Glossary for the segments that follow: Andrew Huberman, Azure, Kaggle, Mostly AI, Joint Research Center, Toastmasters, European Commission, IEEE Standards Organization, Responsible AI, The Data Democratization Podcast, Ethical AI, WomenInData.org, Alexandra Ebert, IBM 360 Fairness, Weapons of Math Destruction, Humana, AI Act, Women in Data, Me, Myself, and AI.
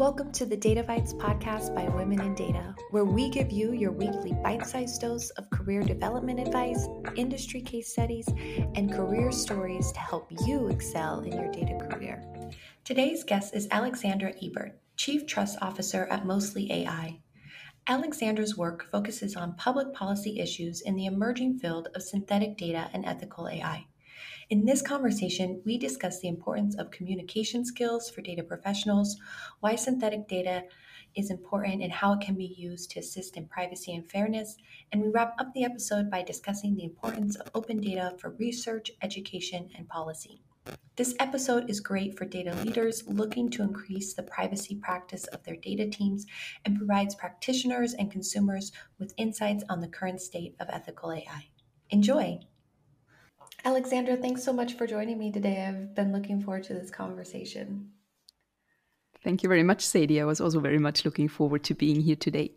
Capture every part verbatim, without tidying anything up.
Welcome to the Data Bites podcast by Women in Data, where we give you your weekly bite-sized dose of career development advice, industry case studies, and career stories to help you excel in your data career. Today's guest is Alexandra Ebert, Chief Trust Officer at Mostly A I. Alexandra's work focuses on public policy issues in the emerging field of synthetic data and ethical A I. In this conversation, we discuss the importance of communication skills for data professionals, why synthetic data is important and how it can be used to assist in privacy and fairness, and we wrap up the episode by discussing the importance of open data for research, education, and policy. This episode is great for data leaders looking to increase the privacy practice of their data teams and provides practitioners and consumers with insights on the current state of ethical A I. Enjoy! Alexandra, thanks so much for joining me today. I've been looking forward to this conversation. Thank you very much, Sadie. I was also very much looking forward to being here today.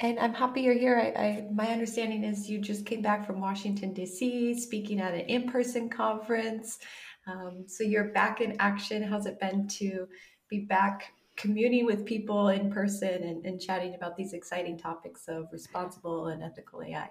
And I'm happy you're here. I, I, my understanding is you just came back from Washington, D C, speaking at an in-person conference. Um, so you're back in action. How's it been to be back communing with people in person and, and chatting about these exciting topics of responsible and ethical A I?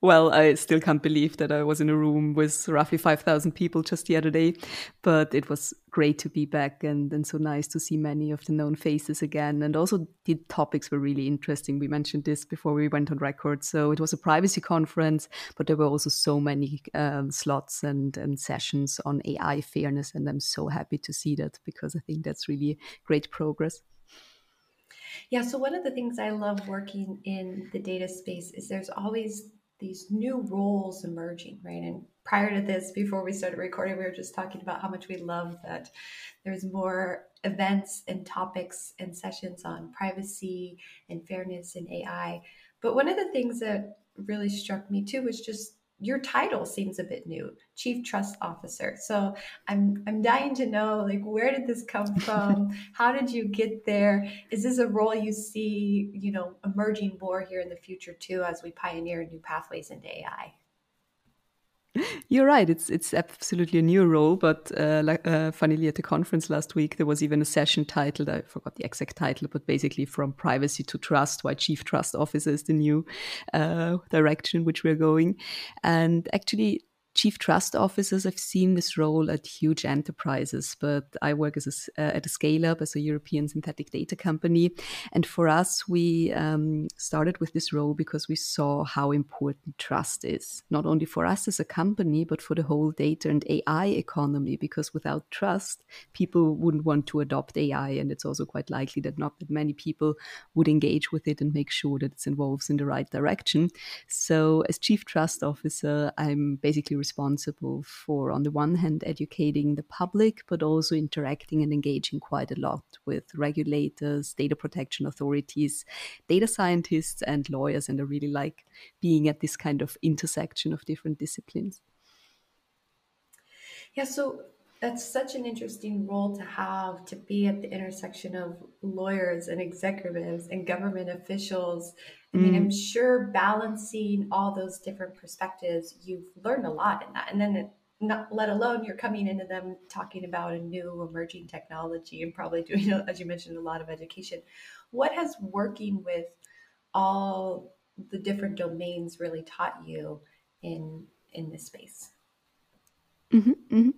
Well, I still can't believe that I was in a room with roughly five thousand people just the other day, but it was great to be back and, and so nice to see many of the known faces again. And also the topics were really interesting. We mentioned this before we went on record. So it was a privacy conference, but there were also so many um, slots and, and sessions on A I fairness. And I'm so happy to see that because I think that's really great progress. Yeah, so one of the things I love working in the data space is there's always these new roles emerging, right? And prior to this, before we started recording, we were just talking about how much we love that there's more events and topics and sessions on privacy and fairness and A I. But one of the things that really struck me too was just your title seems a bit new, Chief Trust Officer. So I'm I'm dying to know, like, where did this come from? How did you get there? Is this a role you see, you know, emerging more here in the future too, as we pioneer new pathways into A I? You're right. It's it's absolutely a new role. But uh, uh, funnily, at the conference last week, there was even a session titled, I forgot the exact title, but basically From Privacy to Trust, why Chief Trust Officer is the new uh, direction in which we're going. And actually, Chief Trust Officers, I've seen this role at huge enterprises, but I work as a, uh, at a scale-up as a European synthetic data company. And for us, we um, started with this role because we saw how important trust is, not only for us as a company, but for the whole data and A I economy, because without trust, people wouldn't want to adopt A I. And it's also quite likely that not that many people would engage with it and make sure that it's involved in the right direction. So as Chief Trust Officer, I'm basically responsible for, on the one hand, educating the public, but also interacting and engaging quite a lot with regulators, data protection authorities, data scientists, and lawyers. And I really like being at this kind of intersection of different disciplines. Yeah, so that's such an interesting role to have, to be at the intersection of lawyers and executives and government officials. I mean, I'm sure balancing all those different perspectives, you've learned a lot in that. And then, not, let alone you're coming into them talking about a new emerging technology and probably doing, as you mentioned, a lot of education. What has working with all the different domains really taught you in in this space? Mm-hmm, mm-hmm.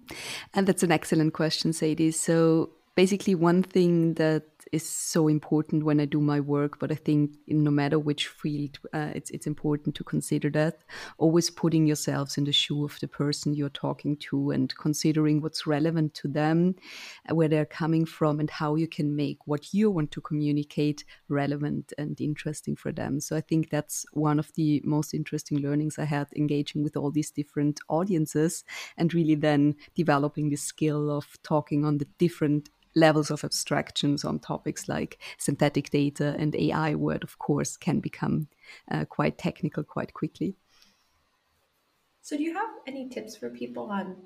And that's an excellent question, Sadie. So basically, one thing that is so important when I do my work, but I think in no matter which field, uh, it's it's important to consider that, always putting yourselves in the shoe of the person you're talking to and considering what's relevant to them, where they're coming from, and how you can make what you want to communicate relevant and interesting for them. So I think that's one of the most interesting learnings I had, engaging with all these different audiences and really then developing the skill of talking on the different levels of abstractions on topics like synthetic data and A I, word, of course, can become uh, quite technical quite quickly. So do you have any tips for people on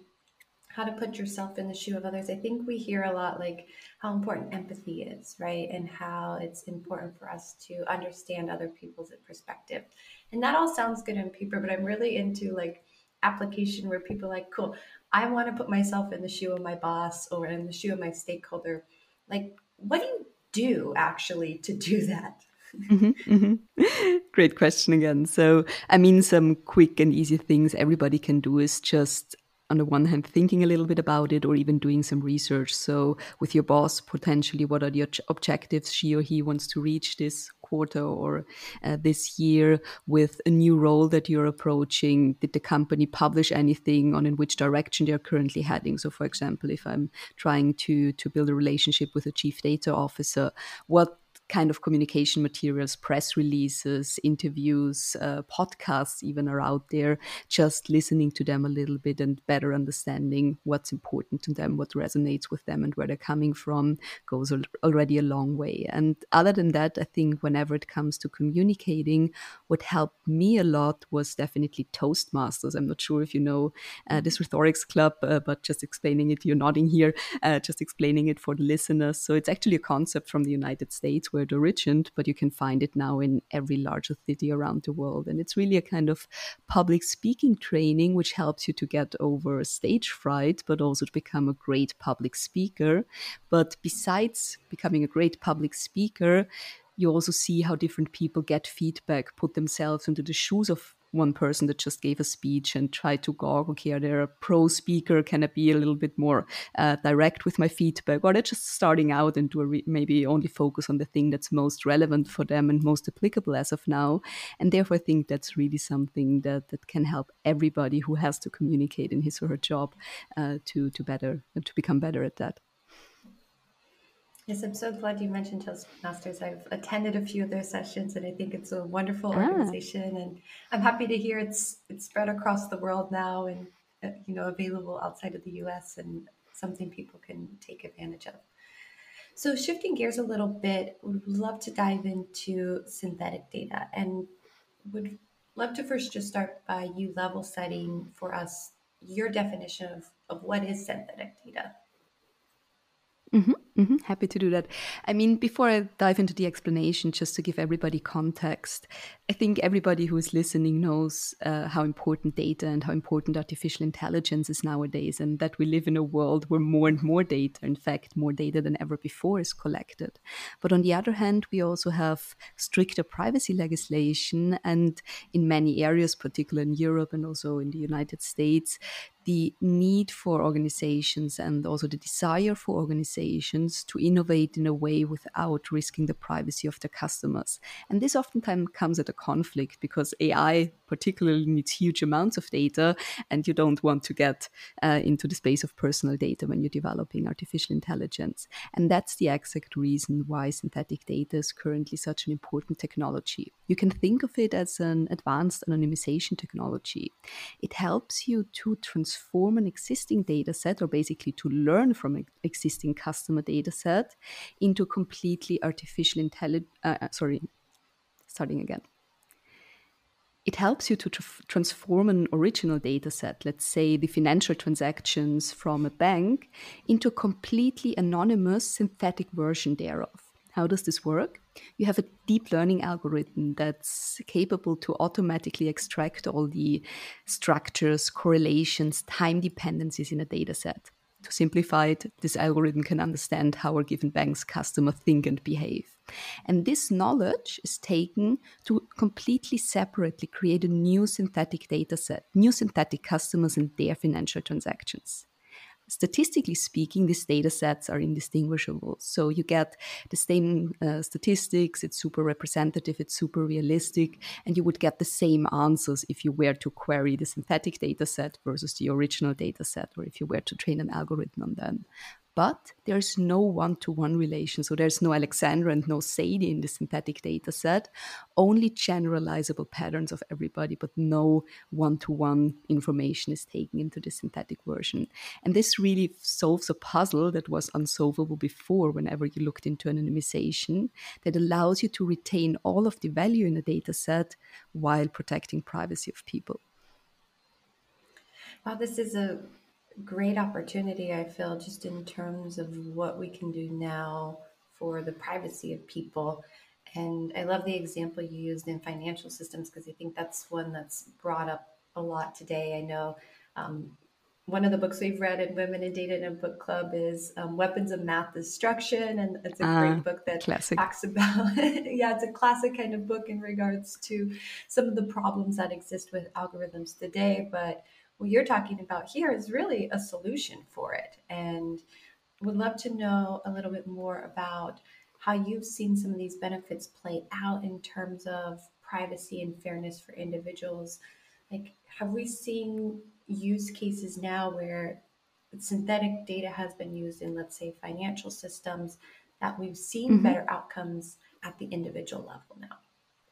how to put yourself in the shoe of others? I think we hear a lot like how important empathy is, right? And how it's important for us to understand other people's perspective. And that all sounds good on paper, but I'm really into like application where people are like, cool, I want to put myself in the shoe of my boss or in the shoe of my stakeholder. Like, what do you do actually to do that? Mm-hmm, mm-hmm. Great question again. So, I mean, some quick and easy things everybody can do is just, on the one hand, thinking a little bit about it or even doing some research. So with your boss, potentially, what are the objectives she or he wants to reach this quarter or uh, this year? With a new role that you're approaching, did the company publish anything on in which direction they're currently heading? So for example, if I'm trying to, to build a relationship with a chief data officer, what kind of communication materials, press releases, interviews, uh, podcasts even are out there, just listening to them a little bit and better understanding what's important to them, what resonates with them and where they're coming from goes al- already a long way. And other than that, I think whenever it comes to communicating, what helped me a lot was definitely Toastmasters. I'm not sure if you know uh, this rhetorics club, uh, but just explaining it, you're nodding here, uh, just explaining it for the listeners. So it's actually a concept from the United States where it originated, but you can find it now in every larger city around the world. And it's really a kind of public speaking training, which helps you to get over stage fright, but also to become a great public speaker. But besides becoming a great public speaker, you also see how different people get feedback, put themselves into the shoes of one person that just gave a speech and tried to gog, okay, are they a pro speaker? Can I be a little bit more uh, direct with my feedback? Or they're just starting out and do a re- maybe only focus on the thing that's most relevant for them and most applicable as of now. And therefore, I think that's really something that, that can help everybody who has to communicate in his or her job uh, to, to, better, to become better at that. Yes, I'm so glad you mentioned Toastmasters. I've attended a few of their sessions, and I think it's a wonderful organization. Ah. And I'm happy to hear it's it's spread across the world now, and uh, you know, available outside of the U S and something people can take advantage of. So, shifting gears a little bit, would love to dive into synthetic data, and would love to first just start by you level setting for us your definition of of what is synthetic data. Mm-hmm. Mm-hmm. Happy to do that. I mean, before I dive into the explanation, just to give everybody context, I think everybody who is listening knows uh, how important data and how important artificial intelligence is nowadays, and that we live in a world where more and more data, in fact, more data than ever before is collected. But on the other hand, we also have stricter privacy legislation, and in many areas, particularly in Europe and also in the United States, the need for organizations and also the desire for organizations to innovate in a way without risking the privacy of their customers. And this oftentimes comes at a conflict because A I particularly needs huge amounts of data, and you don't want to get uh, into the space of personal data when you're developing artificial intelligence. And that's the exact reason why synthetic data is currently such an important technology. You can think of it as an advanced anonymization technology. It helps you to transform transform an existing data set, or basically to learn from an existing customer data set, into completely artificial intelligence. Uh, sorry, starting again. It helps you to tr- transform an original data set, let's say the financial transactions from a bank, into a completely anonymous synthetic version thereof. How does this work? You have a deep learning algorithm that's capable to automatically extract all the structures, correlations, time dependencies in a data set. To simplify it, this algorithm can understand how a given bank's customer think and behave. And this knowledge is taken to completely separately create a new synthetic data set, new synthetic customers and their financial transactions. Statistically speaking, these data sets are indistinguishable. So you get the same uh, statistics, it's super representative, it's super realistic, and you would get the same answers if you were to query the synthetic data set versus the original data set, or if you were to train an algorithm on them. But there's no one-to-one relation. So there's no Alexandra and no Sadie in the synthetic data set, only generalizable patterns of everybody, but no one-to-one information is taken into the synthetic version. And this really solves a puzzle that was unsolvable before whenever you looked into anonymization, that allows you to retain all of the value in a data set while protecting privacy of people. Wow, this is a great opportunity, I feel, just in terms of what we can do now for the privacy of people. And I love the example you used in financial systems, because I think that's one that's brought up a lot today. I know um, one of the books we've read in Women in Data in a book club is um, Weapons of Math Destruction. And it's a uh, great book that classic. talks about, yeah, it's a classic kind of book in regards to some of the problems that exist with algorithms today. But what you're talking about here is really a solution for it. And would love to know a little bit more about how you've seen some of these benefits play out in terms of privacy and fairness for individuals. Like, have we seen use cases now where synthetic data has been used in, let's say, financial systems, that we've seen mm-hmm. better outcomes at the individual level now?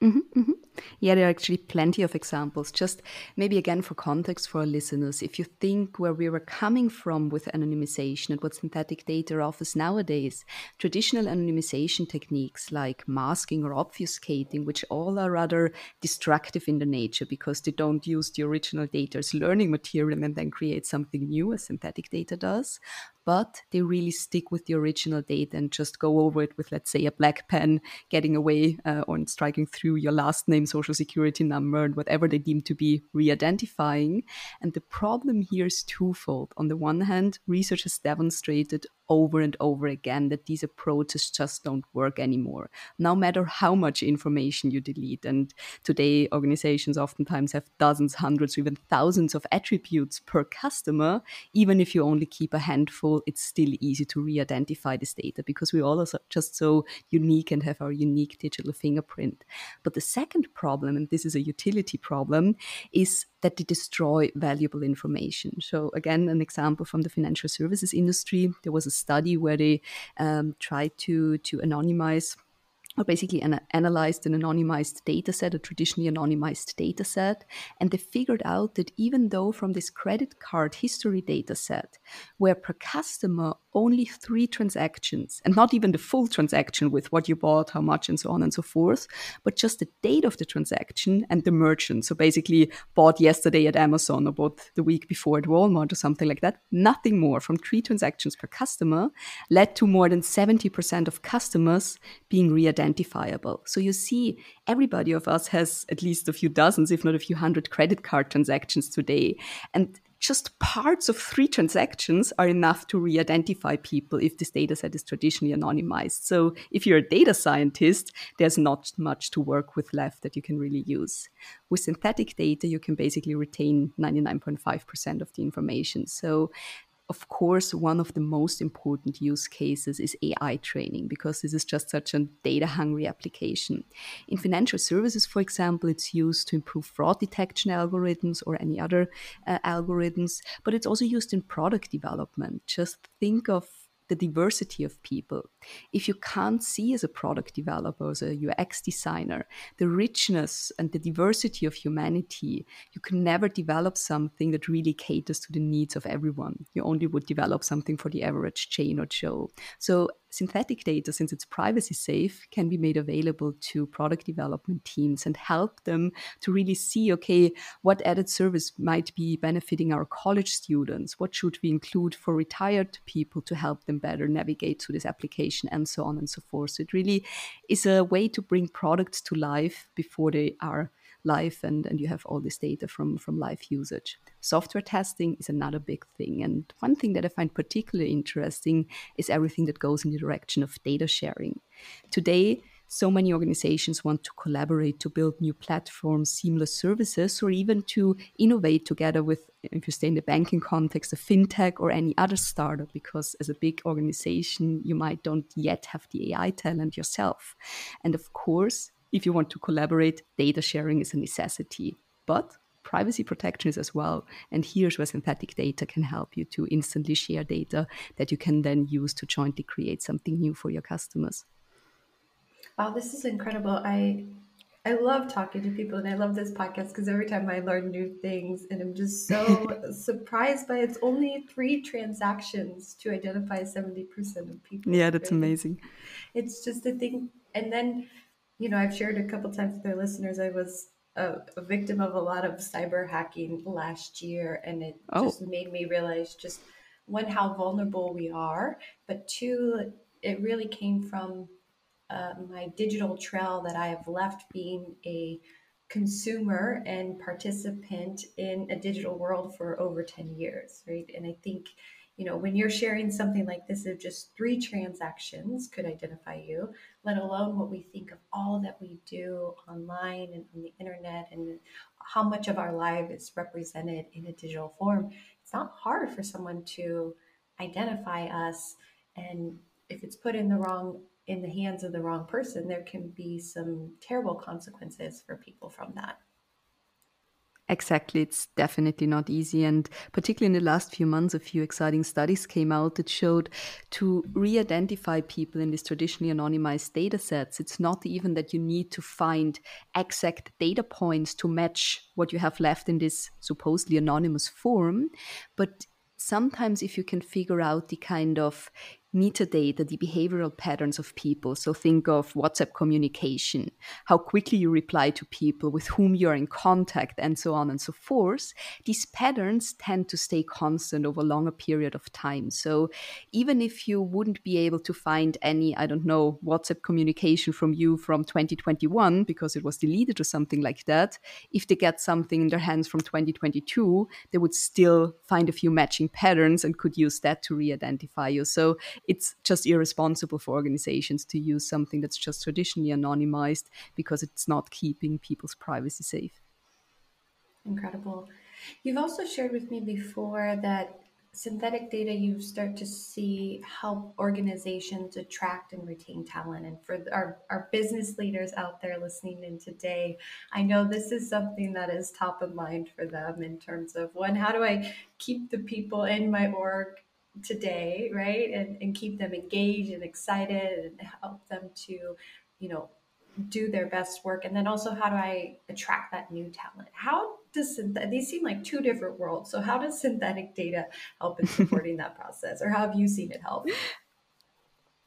Mm-hmm, mm-hmm. Yeah, there are actually plenty of examples. Just maybe again for context for our listeners, if you think where we were coming from with anonymization and what synthetic data offers nowadays, traditional anonymization techniques like masking or obfuscating, which all are rather destructive in their nature because they don't use the original data as learning material and then create something new as synthetic data does, but they really stick with the original data and just go over it with, let's say, a black pen, getting away uh, or striking through your last name, social security number, and whatever they deem to be re-identifying. And the problem here is twofold. On the one hand, research has demonstrated over and over again that these approaches just don't work anymore, no matter how much information you delete. And today, organizations oftentimes have dozens, hundreds, or even thousands of attributes per customer. Even if you only keep a handful, it's still easy to re-identify this data because we all are just so unique and have our unique digital fingerprint. But the second problem, and this is a utility problem, is that they destroy valuable information. So again, an example from the financial services industry, there was a study where they um, tried to, to anonymize or basically an, analyzed an anonymized data set, a traditionally anonymized data set. And they figured out that even though from this credit card history data set, where per customer only three transactions, and not even the full transaction with what you bought, how much, and so on and so forth, but just the date of the transaction and the merchant. So basically bought yesterday at Amazon or bought the week before at Walmart or something like that, nothing more from three transactions per customer led to more than seventy percent of customers being re-identified. Identifiable. So you see, everybody of us has at least a few dozens, if not a few hundred credit card transactions today. And just parts of three transactions are enough to re-identify people if this data set is traditionally anonymized. So if you're a data scientist, there's not much to work with left that you can really use. With synthetic data, you can basically retain ninety-nine point five percent of the information. So of course, one of the most important use cases is A I training, because this is just such a data-hungry application. In financial services, for example, it's used to improve fraud detection algorithms or any other uh, algorithms, but it's also used in product development. Just think of the diversity of people. If you can't see as a product developer, as a U X designer, the richness and the diversity of humanity, you can never develop something that really caters to the needs of everyone. You only would develop something for the average Jane or Joe. So synthetic data, since it's privacy safe, can be made available to product development teams and help them to really see, okay, what added service might be benefiting our college students? What should we include for retired people to help them better navigate through this application, and so on and so forth. So it really is a way to bring products to life before they are live, and, and you have all this data from, from live usage. Software testing is another big thing. And one thing that I find particularly interesting is everything that goes in the direction of data sharing. Today, so many organizations want to collaborate to build new platforms, seamless services, or even to innovate together with, if you stay in the banking context, a fintech or any other startup, because as a big organization, you might don't yet have the A I talent yourself. And of course, if you want to collaborate, data sharing is a necessity. But privacy protection is as well. And here's where synthetic data can help you to instantly share data that you can then use to jointly create something new for your customers. Wow, this is incredible. I I love talking to people, and I love this podcast because every time I learn new things, and I'm just so surprised by it. It's only three transactions to identify seventy percent of people. Yeah, that's right? Amazing. It's just a thing. And then, you know, I've shared a couple times with our listeners, I was a, a victim of a lot of cyber hacking last year, and it oh. just made me realize just one, how vulnerable we are, but two, it really came from Uh, my digital trail that I have left being a consumer and participant in a digital world for over ten years, right? And I think, you know, when you're sharing something like this, of just three transactions could identify you, let alone what we think of all that we do online and on the internet and how much of our life is represented in a digital form. It's not hard for someone to identify us. And if it's put in the wrong in the hands of the wrong person, there can be some terrible consequences for people from that. Exactly. It's definitely not easy. And particularly in the last few months, a few exciting studies came out that showed to re-identify people in these traditionally anonymized data sets, it's not even that you need to find exact data points to match what you have left in this supposedly anonymous form. But sometimes if you can figure out the kind of metadata, the behavioral patterns of people. So think of WhatsApp communication, how quickly you reply to people with whom you're in contact, and so on and so forth. These patterns tend to stay constant over a longer period of time. So even if you wouldn't be able to find any, I don't know, WhatsApp communication from you from twenty twenty-one because it was deleted or something like that, if they get something in their hands from twenty twenty-two, they would still find a few matching patterns and could use that to re-identify you. So it's just irresponsible for organizations to use something that's just traditionally anonymized because it's not keeping people's privacy safe. Incredible. You've also shared with me before that synthetic data, you start to see help organizations attract and retain talent. And for our, our business leaders out there listening in today, I know this is something that is top of mind for them in terms of, one, how do I keep the people in my org today, right? And, and keep them engaged and excited and help them to, you know, do their best work. And then also, how do I attract that new talent? How does synth- these seem like two different worlds. So how does synthetic data help in supporting that process, or how have you seen it help?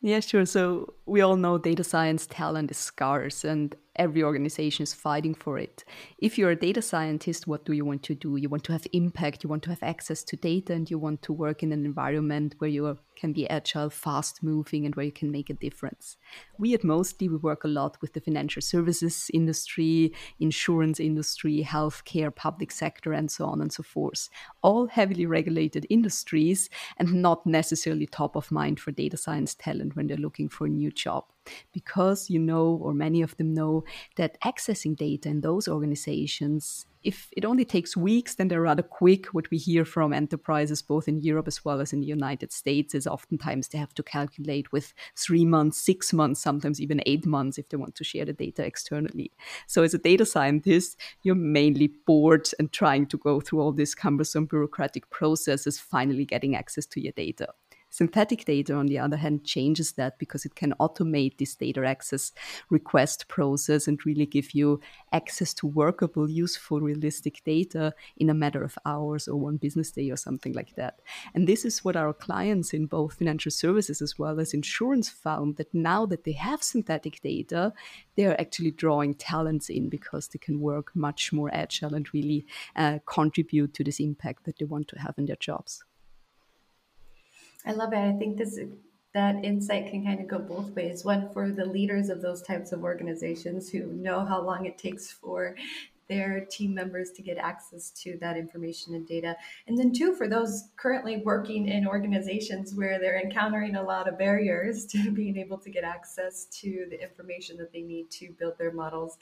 Yeah, sure. So we all know data science talent is scarce and every organization is fighting for it. If you're a data scientist, what do you want to do? You want to have impact, you want to have access to data, and you want to work in an environment where you can be agile, fast moving, and where you can make a difference. We at Mostly, we work a lot with the financial services industry, insurance industry, healthcare, public sector, and so on and so forth. All heavily regulated industries and not necessarily top of mind for data science talent when they're looking for a new job. Because you know, or many of them know, that accessing data in those organizations, if it only takes weeks, then they're rather quick. What we hear from enterprises, both in Europe as well as in the United States, is oftentimes they have to calculate with three months, six months, sometimes even eight months if they want to share the data externally. So as a data scientist, you're mainly bored and trying to go through all these cumbersome bureaucratic processes, finally getting access to your data. Synthetic data, on the other hand, changes that because it can automate this data access request process and really give you access to workable, useful, realistic data in a matter of hours or one business day or something like that. And this is what our clients in both financial services as well as insurance found, that now that they have synthetic data, they are actually drawing talents in because they can work much more agile and really uh, contribute to this impact that they want to have in their jobs. I love it. I think this that insight can kind of go both ways. One, for the leaders of those types of organizations who know how long it takes for their team members to get access to that information and data. And then two, for those currently working in organizations where they're encountering a lot of barriers to being able to get access to the information that they need to build their models.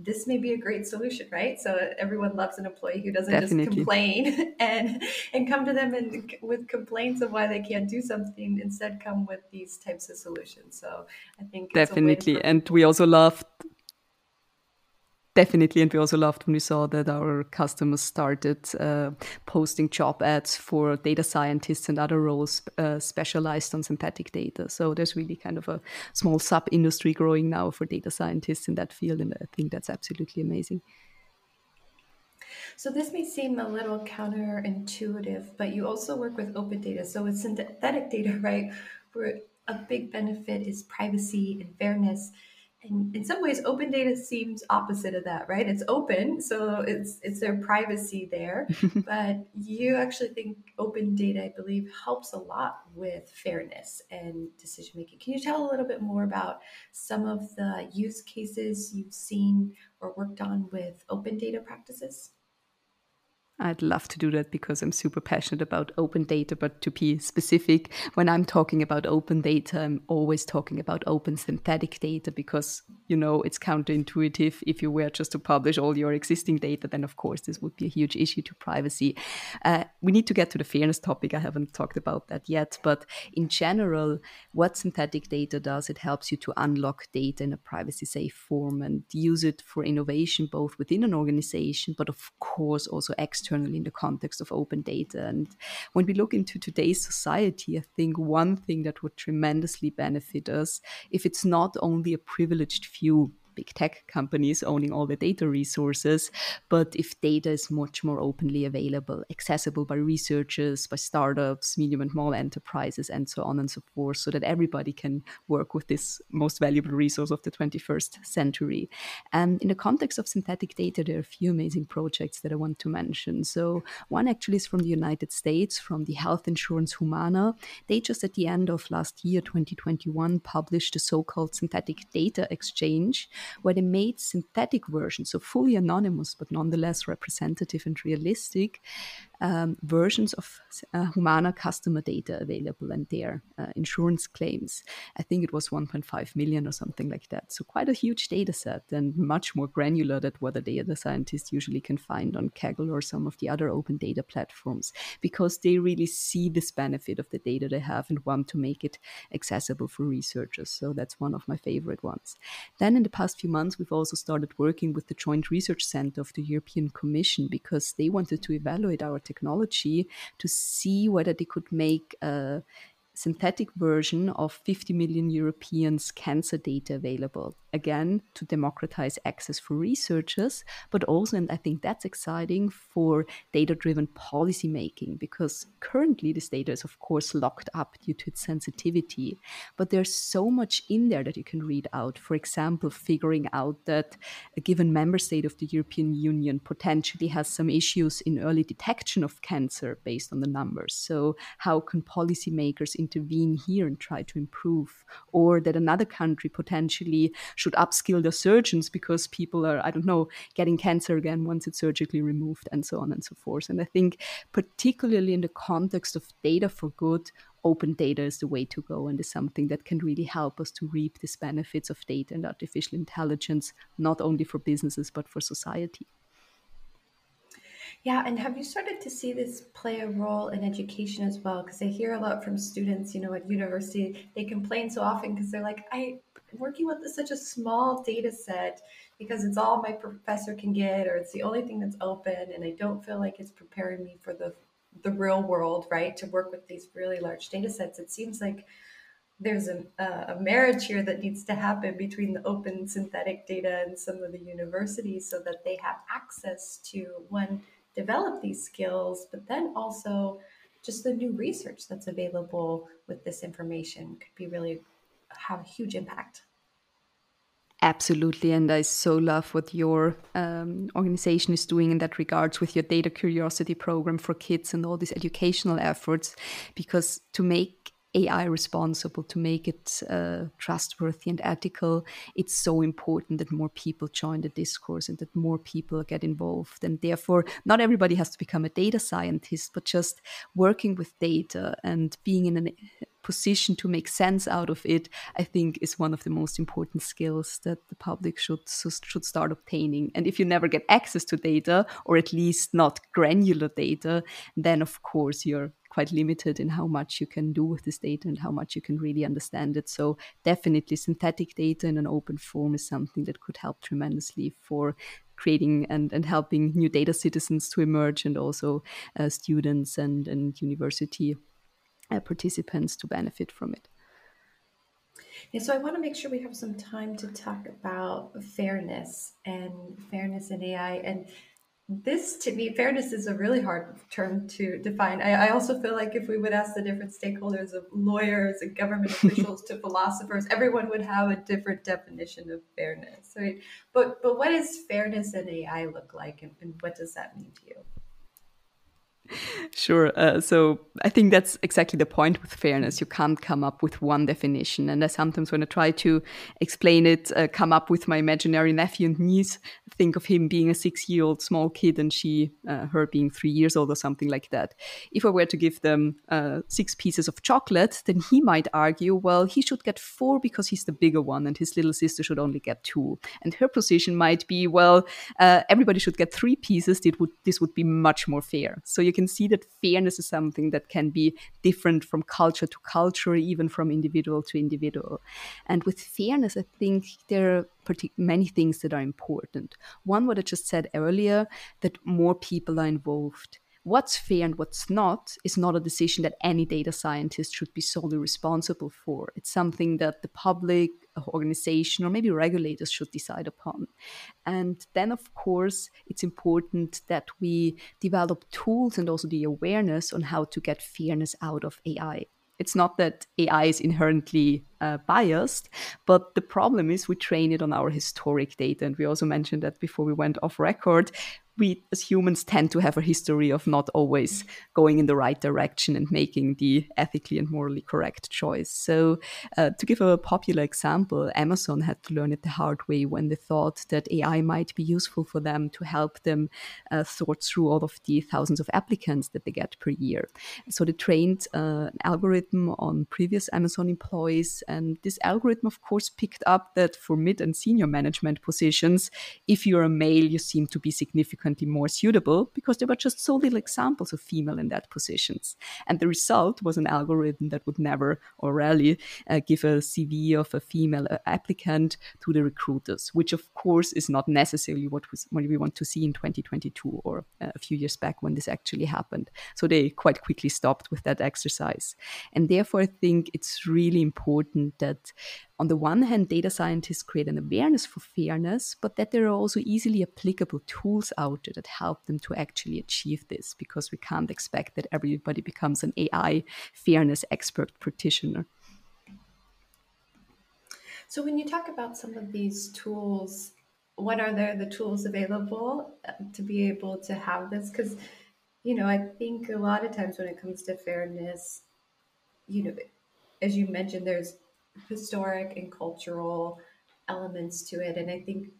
This may be a great solution, right? So everyone loves an employee who doesn't Definitely. just complain and and come to them and with complaints of why they can't do something. Instead, come with these types of solutions. So I think Definitely. It's a win for- and we also loved Definitely. And we also loved when we saw that our customers started uh, posting job ads for data scientists and other roles uh, specialized on synthetic data. So there's really kind of a small sub-industry growing now for data scientists in that field. And I think that's absolutely amazing. So this may seem a little counterintuitive, but you also work with open data. So with synthetic data, right, where a big benefit is privacy and fairness. And in some ways, open data seems opposite of that, right? It's open, so it's it's their privacy there. But you actually think open data, I believe, helps a lot with fairness and decision making. Can you tell a little bit more about some of the use cases you've seen or worked on with open data practices? I'd love to do that because I'm super passionate about open data, but to be specific, when I'm talking about open data, I'm always talking about open synthetic data because, you know, it's counterintuitive. If you were just to publish all your existing data, then of course this would be a huge issue to privacy. Uh, we need to get to the fairness topic. I haven't talked about that yet, but in general, what synthetic data does, it helps you to unlock data in a privacy-safe form and use it for innovation, both within an organization, but of course also externally. Internally in the context of open data. And when we look into today's society, I think one thing that would tremendously benefit us, if it's not only a privileged few big tech companies owning all the data resources, but if data is much more openly available, accessible by researchers, by startups, medium and small enterprises, and so on and so forth, so that everybody can work with this most valuable resource of the twenty-first century. And in the context of synthetic data, there are a few amazing projects that I want to mention. So one actually is from the United States, from the health insurance Humana. They just at the end of last year, twenty twenty-one, published the so-called synthetic data exchange, where they made synthetic versions, so fully anonymous, but nonetheless representative and realistic um, versions of uh, Humana customer data available and their uh, insurance claims. I think it was one point five million or something like that. So quite a huge data set and much more granular than what a data scientist usually can find on Kaggle or some of the other open data platforms, because they really see this benefit of the data they have and want to make it accessible for researchers. So that's one of my favorite ones. Then in the past few months, we've also started working with the Joint Research Center of the European Commission because they wanted to evaluate our technology to see whether they could make a synthetic version of fifty million Europeans' cancer data available. Again, to democratize access for researchers, but also, and I think that's exciting, for data-driven policymaking, because currently this data is, of course, locked up due to its sensitivity. But there's so much in there that you can read out. For example, figuring out that a given member state of the European Union potentially has some issues in early detection of cancer based on the numbers. So how can policymakers intervene here and try to improve? Or that another country potentially should upskill their surgeons because people are, I don't know, getting cancer again once it's surgically removed, and so on and so forth. And I think particularly in the context of data for good, open data is the way to go and is something that can really help us to reap these benefits of data and artificial intelligence, not only for businesses, but for society. Yeah. And have you started to see this play a role in education as well? Because I hear a lot from students, you know, at university, they complain so often because they're like, I... working with such a small data set because it's all my professor can get, or it's the only thing that's open, and I don't feel like it's preparing me for the the real world, right? To work with these really large data sets. It seems like there's a, uh, a marriage here that needs to happen between the open synthetic data and some of the universities so that they have access to, one, develop these skills, but then also just the new research that's available with this information could be really have a huge impact. Absolutely. And I so love what your um, organization is doing in that regards with your data curiosity program for kids and all these educational efforts, because to make A I responsible, to make it uh, trustworthy and ethical, it's so important that more people join the discourse and that more people get involved. And therefore, not everybody has to become a data scientist, but just working with data and being in an position to make sense out of it, I think is one of the most important skills that the public should should start obtaining. And if you never get access to data, or at least not granular data, then of course you're quite limited in how much you can do with this data and how much you can really understand it. So definitely synthetic data in an open form is something that could help tremendously for creating and, and helping new data citizens to emerge, and also uh, students and, and university Uh, participants to benefit from it. Yeah, so I want to make sure we have some time to talk about fairness and fairness in A I. And This, to me, fairness is a really hard term to define. I, I also feel like if we would ask the different stakeholders of lawyers and government officials to philosophers, everyone would have a different definition of fairness. I mean, but but what does fairness in A I look like, and, and what does that mean to you? Sure. Uh, so I think that's exactly the point with fairness. You can't come up with one definition. And I sometimes, when I try to explain it, uh, come up with my imaginary nephew and niece, think of him being a six-year-old small kid and she, uh, her being three years old or something like that. If I were to give them uh, six pieces of chocolate, then he might argue, well, he should get four because he's the bigger one and his little sister should only get two. And her position might be, well, uh, everybody should get three pieces. It would, this would be much more fair. So you can see that fairness is something that can be different from culture to culture, even from individual to individual. And with fairness, I think there are many things that are important. One, what I just said earlier, that more people are involved. What's fair and what's not is not a decision that any data scientist should be solely responsible for. It's something that the public, organization, or maybe regulators should decide upon. And then, of course, it's important that we develop tools and also the awareness on how to get fairness out of A I. It's not that A I is inherently uh, biased, but the problem is we train it on our historic data. And we also mentioned that before we went off record, we as humans tend to have a history of not always going in the right direction and making the ethically and morally correct choice. So uh, to give a popular example, Amazon had to learn it the hard way when they thought that A I might be useful for them to help them uh, sort through all of the thousands of applicants that they get per year. So they trained uh, an algorithm on previous Amazon employees. And this algorithm, of course, picked up that for mid and senior management positions, if you're a male, you seem to be significant more suitable, because there were just so little examples of female in that positions. And the result was an algorithm that would never or rarely uh, give a C V of a female applicant to the recruiters, which of course is not necessarily what, was, what we want to see in twenty twenty-two or uh, a few years back when this actually happened. So they quite quickly stopped with that exercise. And therefore, I think it's really important that on the one hand, data scientists create an awareness for fairness, but that there are also easily applicable tools out there that help them to actually achieve this, because we can't expect that everybody becomes an A I fairness expert practitioner. So when you talk about some of these tools, what are there, the tools available to be able to have this? Because, you know, I think a lot of times when it comes to fairness, you know, as you mentioned, there's historic and cultural elements to it. And I think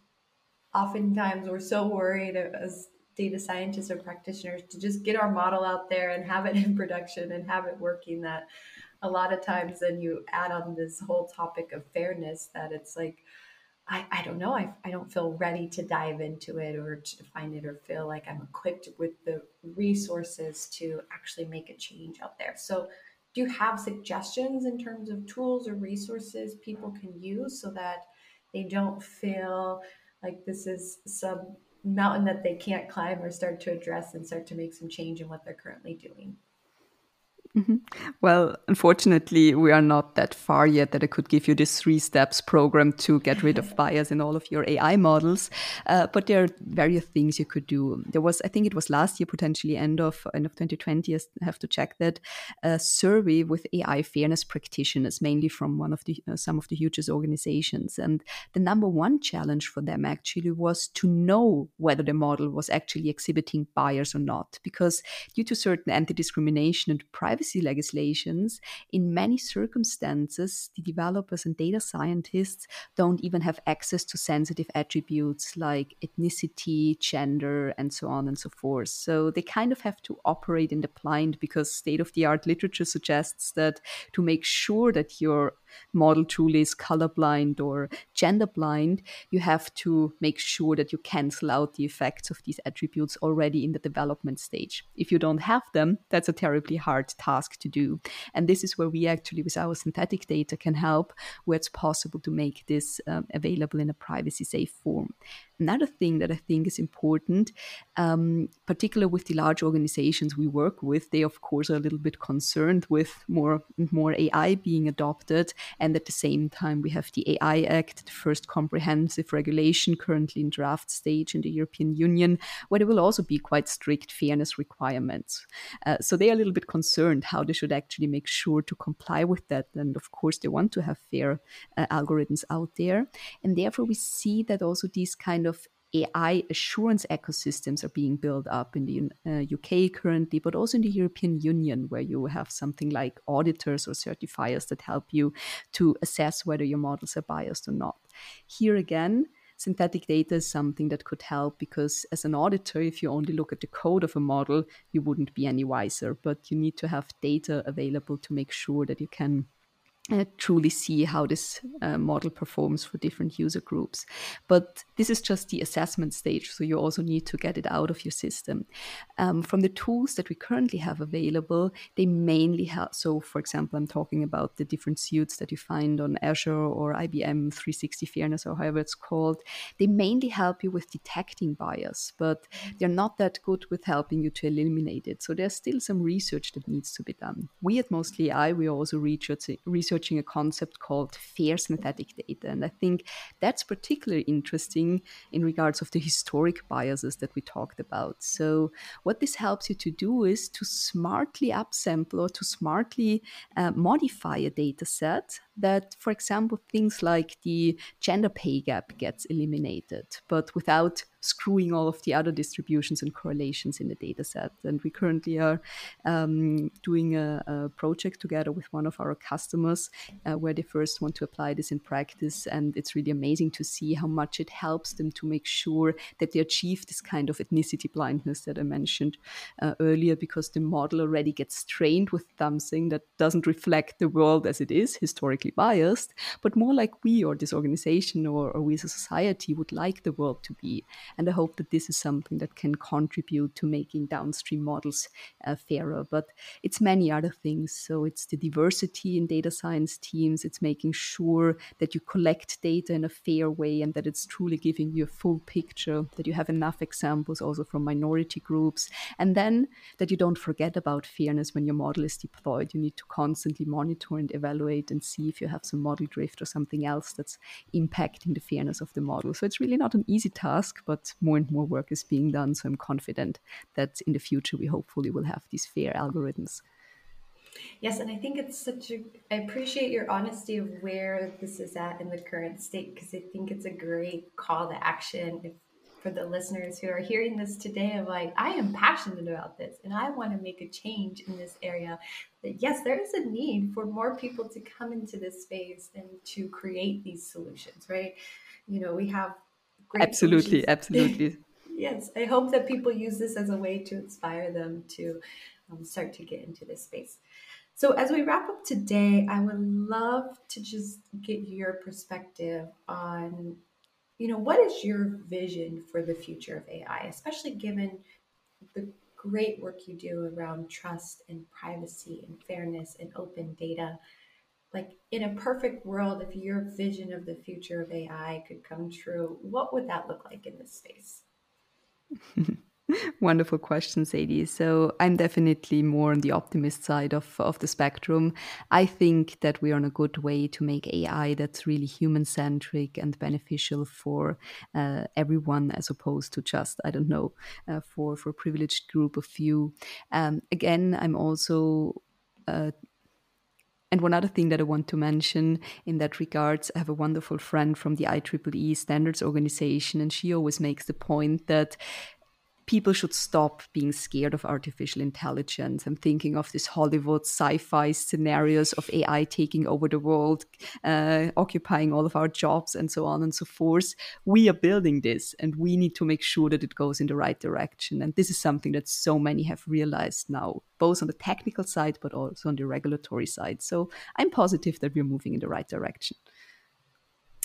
oftentimes we're so worried as data scientists or practitioners to just get our model out there and have it in production and have it working, that a lot of times then you add on this whole topic of fairness that it's like, I, I don't know, I, I don't feel ready to dive into it or to find it or feel like I'm equipped with the resources to actually make a change out there. So do you have suggestions in terms of tools or resources people can use so that they don't feel like this is some mountain that they can't climb or start to address and start to make some change in what they're currently doing? Mm-hmm. Well, unfortunately, we are not that far yet that I could give you this three steps program to get rid of bias in all of your A I models. Uh, but there are various things you could do. There was, I think it was last year, potentially end of end of twenty twenty, I have to check that, a survey with A I fairness practitioners, mainly from one of the uh, some of the hugest organizations. And the number one challenge for them actually was to know whether the model was actually exhibiting bias or not, because due to certain anti-discrimination and privacy legislations, in many circumstances, the developers and data scientists don't even have access to sensitive attributes like ethnicity, gender, and so on and so forth. So they kind of have to operate in the blind, because state-of-the-art literature suggests that to make sure that your model truly is colorblind or genderblind, you have to make sure that you cancel out the effects of these attributes already in the development stage. If you don't have them, that's a terribly hard task to do. And this is where we actually, with our synthetic data, can help, where it's possible to make this um, available in a privacy-safe form. Another thing that I think is important, um, particularly with the large organizations we work with, they of course are a little bit concerned with more and more A I being adopted. And at the same time, we have the A I Act, the first comprehensive regulation currently in draft stage in the European Union, where there will also be quite strict fairness requirements. Uh, so they are a little bit concerned how they should actually make sure to comply with that. And of course, they want to have fair uh, algorithms out there. And therefore, we see that also these kind of A I assurance ecosystems are being built up in the uh, U K currently, but also in the European Union, where you have something like auditors or certifiers that help you to assess whether your models are biased or not. Here again, synthetic data is something that could help, because as an auditor, if you only look at the code of a model, you wouldn't be any wiser, but you need to have data available to make sure that you can Uh, truly see how this uh, model performs for different user groups. But this is just the assessment stage, so you also need to get it out of your system. Um, from the tools that we currently have available, they mainly have, so for example, I'm talking about the different suites that you find on Azure or I B M three sixty Fairness or however it's called, they mainly help you with detecting bias, but they're not that good with helping you to eliminate it. So there's still some research that needs to be done. We at Mostly A I, we are also researching, researching a concept called fair synthetic data. And I think that's particularly interesting in regards of the historic biases that we talked about. So what this helps you to do is to smartly upsample or to smartly uh, modify a data set that, for example, things like the gender pay gap gets eliminated, but without screwing all of the other distributions and correlations in the data set. And we currently are um, doing a, a project together with one of our customers uh, where they first want to apply this in practice. And it's really amazing to see how much it helps them to make sure that they achieve this kind of ethnicity blindness that I mentioned uh, earlier, because the model already gets trained with something that doesn't reflect the world as it is, historically biased, but more like we or this organization or, or we as a society would like the world to be. And I hope that this is something that can contribute to making downstream models uh, fairer. But it's many other things. So it's the diversity in data science teams. It's making sure that you collect data in a fair way and that it's truly giving you a full picture, that you have enough examples also from minority groups. And then that you don't forget about fairness when your model is deployed. You need to constantly monitor and evaluate and see if you have some model drift or something else that's impacting the fairness of the model. So it's really not an easy task, but more and more work is being done. So I'm confident that in the future, we hopefully will have these fair algorithms. Yes, and I think it's such a, I appreciate your honesty of where this is at in the current state, because I think it's a great call to action if, for the listeners who are hearing this today of like, I am passionate about this and I want to make a change in this area. But yes, there is a need for more people to come into this space and to create these solutions, right? You know, we have Great absolutely, solutions. absolutely. Yes, I hope that people use this as a way to inspire them to um, start to get into this space. So as we wrap up today, I would love to just get your perspective on, you know, what is your vision for the future of A I, especially given the great work you do around trust and privacy and fairness and open data. Like in a perfect world, if your vision of the future of A I could come true, what would that look like in this space? Wonderful question, Sadie. So I'm definitely more on the optimist side of, of the spectrum. I think that we are on a good way to make A I that's really human-centric and beneficial for uh, everyone, as opposed to just, I don't know, uh, for, for a privileged group of few. Um, again, I'm also... Uh, And one other thing that I want to mention in that regards, I have a wonderful friend from the I triple E Standards Organization, and she always makes the point that people should stop being scared of artificial intelligence. I'm thinking of this Hollywood sci-fi scenarios of A I taking over the world, uh, occupying all of our jobs and so on and so forth. We are building this and we need to make sure that it goes in the right direction. And this is something that so many have realized now, both on the technical side, but also on the regulatory side. So I'm positive that we're moving in the right direction.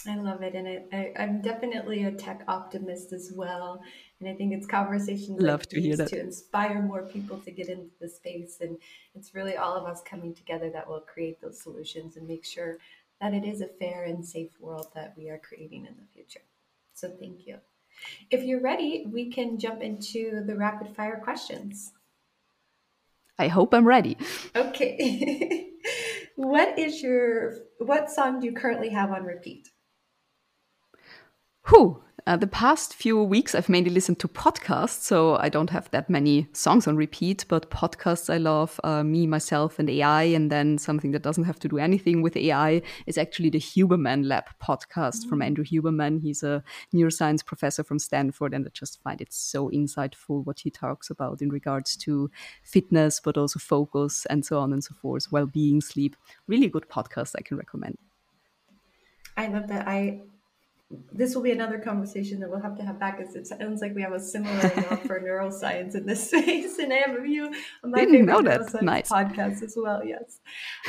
I love it. And I, I, I'm definitely a tech optimist as well. And I think it's conversations love like to these hear that. to inspire more people to get into the space. And it's really all of us coming together that will create those solutions and make sure that it is a fair and safe world that we are creating in the future. So thank you. If you're ready, we can jump into the rapid fire questions. I hope I'm ready. Okay. What is your, what song do you currently have on repeat? Whew. Uh, the past few weeks, I've mainly listened to podcasts, so I don't have that many songs on repeat, but podcasts I love, uh, Me, Myself, and A I, and then something that doesn't have to do anything with A I is actually the Huberman Lab podcast mm-hmm. from Andrew Huberman. He's a neuroscience professor from Stanford, and I just find it so insightful what he talks about in regards to fitness, but also focus, and so on and so forth, well-being, sleep. Really good podcast I can recommend. I love that. I... This will be another conversation that we'll have to have back, as it sounds like we have a similar love for neuroscience in this space, and I have a few of my Didn't favorite neuroscience nice. podcasts as well. Yes,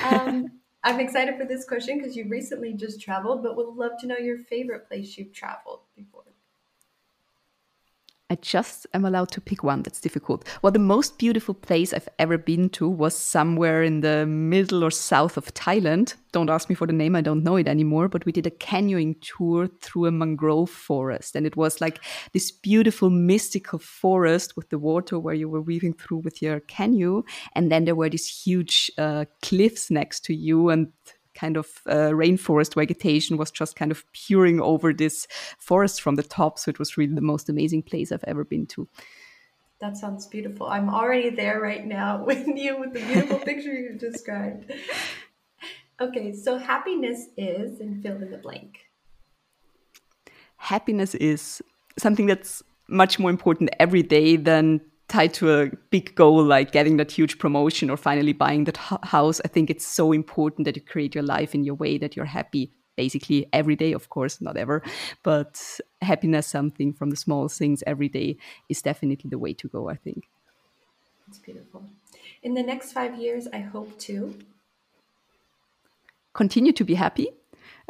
um, I'm excited for this question because you recently just traveled, but would love to know your favorite place you've traveled before. I just am allowed to pick one. That's difficult. Well, the most beautiful place I've ever been to was somewhere in the middle or south of Thailand. Don't ask me for the name. I don't know it anymore. But we did a canyoning tour through a mangrove forest. And it was like this beautiful, mystical forest with the water where you were weaving through with your canoe. And then there were these huge uh, cliffs next to you, and kind of uh, rainforest vegetation was just kind of peering over this forest from the top. So it was really the most amazing place I've ever been to. That sounds beautiful. I'm already there right now with you, with the beautiful picture you described. Okay, so happiness is, and fill in the blank. Happiness is something that's much more important every day than tied to a big goal like getting that huge promotion or finally buying that hu- house. I think it's so important that you create your life in your way that you're happy basically every day, of course, not ever. But happiness, something from the small things every day, is definitely the way to go, I think. That's beautiful. In the next five years, I hope to continue to be happy.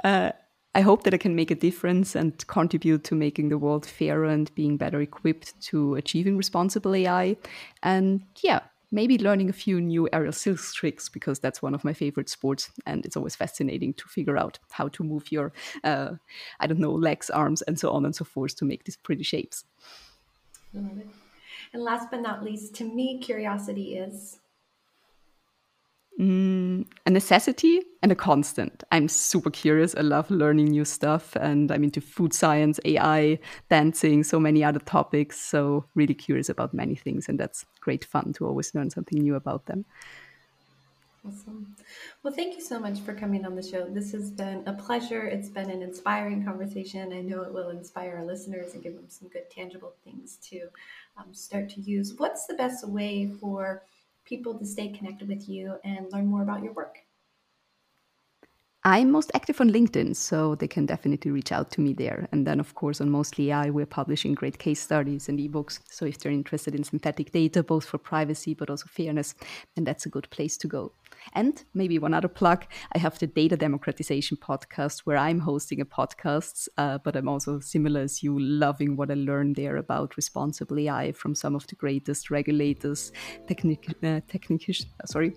Uh, I hope that I can make a difference and contribute to making the world fairer and being better equipped to achieving responsible A I. And yeah, maybe learning a few new aerial silk tricks, because that's one of my favorite sports. And it's always fascinating to figure out how to move your, uh, I don't know, legs, arms, and so on and so forth to make these pretty shapes. I love it. And last but not least, to me, curiosity is... Mm, a necessity and a constant. I'm super curious. I love learning new stuff, and I'm into food science, A I, dancing, so many other topics. So really curious about many things, and that's great fun to always learn something new about them. Awesome. Well, thank you so much for coming on the show. This has been a pleasure. It's been an inspiring conversation. I know it will inspire our listeners and give them some good tangible things to um, start to use. What's the best way for people to stay connected with you and learn more about your work? I'm most active on LinkedIn, so they can definitely reach out to me there. And then, of course, on Mostly A I, we're publishing great case studies and ebooks. So if they're interested in synthetic data, both for privacy but also fairness, then that's a good place to go. And maybe one other plug, I have the Data Democratization Podcast, where I'm hosting a podcast, uh, but I'm also, similar as you, loving what I learned there about responsible A I from some of the greatest regulators, technic- uh, technic- sorry,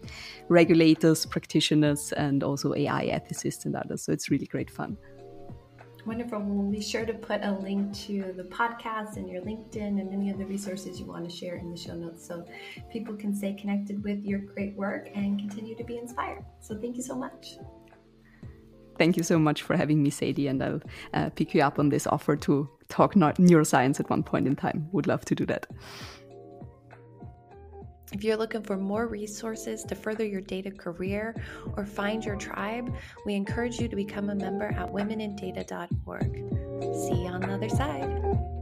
regulators, practitioners, and also A I ethicists and others. So it's really great fun. Wonderful. We'll be sure to put a link to the podcast and your LinkedIn and any other resources you want to share in the show notes, so people can stay connected with your great work and continue to be inspired. So thank you so much. Thank you so much for having me, Sadie, and I'll uh, pick you up on this offer to talk neuroscience at one point in time. Would love to do that. If you're looking for more resources to further your data career or find your tribe, we encourage you to become a member at women in data dot org. See you on the other side.